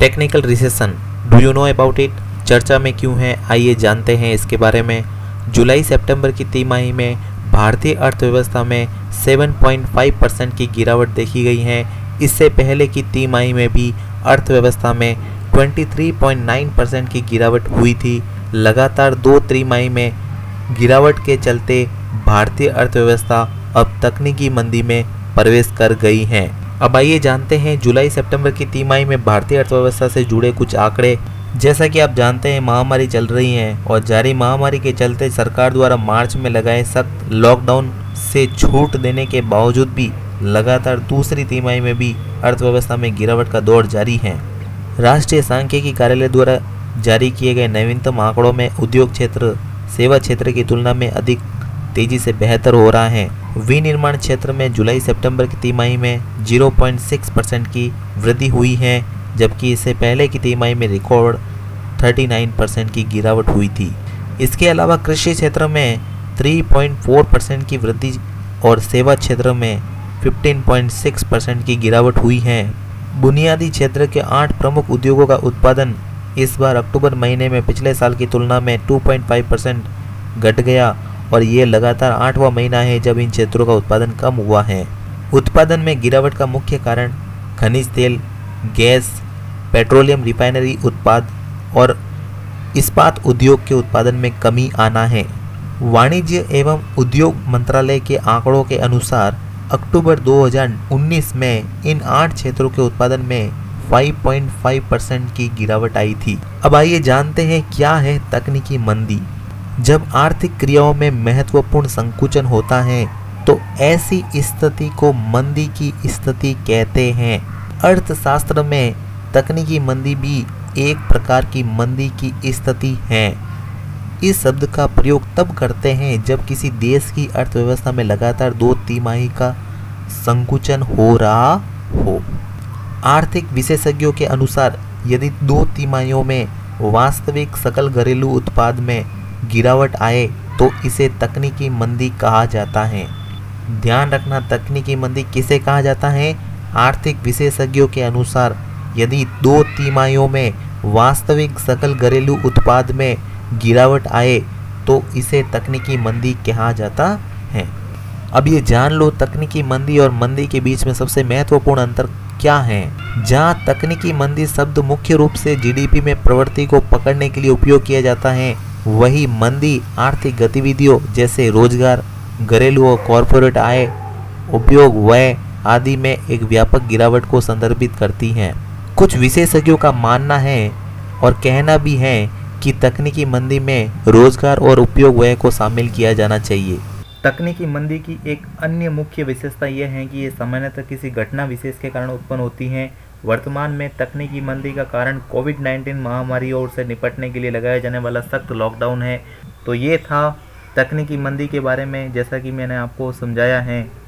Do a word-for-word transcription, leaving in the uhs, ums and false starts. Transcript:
Technical recession, do you know about it, चर्चा में क्यों है, आइए जानते हैं इसके बारे में। जुलाई सितंबर की तिमाही में भारतीय अर्थव्यवस्था में सात पॉइंट पाँच परसेंट की गिरावट देखी गई है। इससे पहले की तिमाही में भी अर्थव्यवस्था में तेईस पॉइंट नौ परसेंट की गिरावट हुई थी। लगातार दो तिमाही में गिरावट के चलते भारतीय अर्थव्यवस्था अब तकनीकी मंदी में प्रवेश कर गई है। अब आइए जानते हैं जुलाई सितंबर की तिमाही में भारतीय अर्थव्यवस्था से जुड़े कुछ आंकड़े। जैसा कि आप जानते हैं, महामारी चल रही है और जारी महामारी के चलते सरकार द्वारा मार्च में लगाए सख्त लॉकडाउन से छूट देने के बावजूद भी लगातार दूसरी तिमाही में भी अर्थव्यवस्था में गिरावट का दौर जारी है। राष्ट्रीय सांख्यिकी कार्यालय द्वारा जारी किए गए नवीनतम आंकड़ों में उद्योग क्षेत्र सेवा क्षेत्र की तुलना में अधिक तेजी से बेहतर हो रहा है। विनिर्माण क्षेत्र में जुलाई सितंबर की तिमाही में शून्य पॉइंट छह परसेंट की वृद्धि हुई है, जबकि इससे पहले की तिमाही में रिकॉर्ड उनतालीस परसेंट की गिरावट हुई थी। इसके अलावा कृषि क्षेत्र में तीन पॉइंट चार परसेंट की वृद्धि और सेवा क्षेत्र में पंद्रह पॉइंट छह परसेंट की गिरावट हुई है। बुनियादी क्षेत्र के आठ प्रमुख उद्योगों का उत्पादन इस बार अक्टूबर महीने में पिछले साल की तुलना में दो पॉइंट पाँच परसेंट घट गया और ये लगातार आठवां महीना है जब इन क्षेत्रों का उत्पादन कम हुआ है। उत्पादन में गिरावट का मुख्य कारण खनिज तेल, गैस, पेट्रोलियम रिफाइनरी उत्पाद और इस्पात उद्योग के उत्पादन में कमी आना है। वाणिज्य एवं उद्योग मंत्रालय के आंकड़ों के अनुसार अक्टूबर दो हज़ार उन्नीस में इन आठ क्षेत्रों के उत्पादन में पाँच पॉइंट पाँच परसेंट की गिरावट आई थी। अब आइए जानते हैं क्या है तकनीकी मंदी। जब आर्थिक क्रियाओं में महत्वपूर्ण संकुचन होता है तो ऐसी स्थिति को मंदी की स्थिति कहते हैं। अर्थशास्त्र में तकनीकी मंदी भी एक प्रकार की मंदी की स्थिति है। इस शब्द का प्रयोग तब करते हैं जब किसी देश की अर्थव्यवस्था में लगातार दो तिमाही का संकुचन हो रहा हो। आर्थिक विशेषज्ञों के अनुसार यदि दो तिमाहियों में वास्तविक सकल घरेलू उत्पाद में गिरावट आए तो इसे तकनीकी मंदी कहा जाता है। ध्यान रखना, तकनीकी मंदी किसे कहा जाता है। आर्थिक विशेषज्ञों के अनुसार यदि दो तिमाहियों में वास्तविक सकल घरेलू उत्पाद में गिरावट आए तो इसे तकनीकी मंदी कहा जाता है। अब ये जान लो तकनीकी मंदी और मंदी के बीच में सबसे महत्वपूर्ण अंतर क्या है। जहाँ तकनीकी मंदी शब्द मुख्य रूप से जीडीपी में प्रवृत्ति को पकड़ने के लिए उपयोग किया जाता है, वही मंदी आर्थिक गतिविधियों जैसे रोजगार, घरेलू और कॉरपोरेट आय, उपयोग व्यय आदि में एक व्यापक गिरावट को संदर्भित करती हैं। कुछ विशेषज्ञों का मानना है और कहना भी है कि तकनीकी मंदी में रोजगार और उपयोग व्यय को शामिल किया जाना चाहिए। तकनीकी मंदी की एक अन्य मुख्य विशेषता यह है कि ये सामान्यतः किसी घटना विशेष के कारण उत्पन्न होती हैं। वर्तमान में तकनीकी मंदी का कारण कोविड नाइन्टीन महामारी और से निपटने के लिए लगाया जाने वाला सख्त लॉकडाउन है। तो ये था तकनीकी मंदी के बारे में, जैसा कि मैंने आपको समझाया है।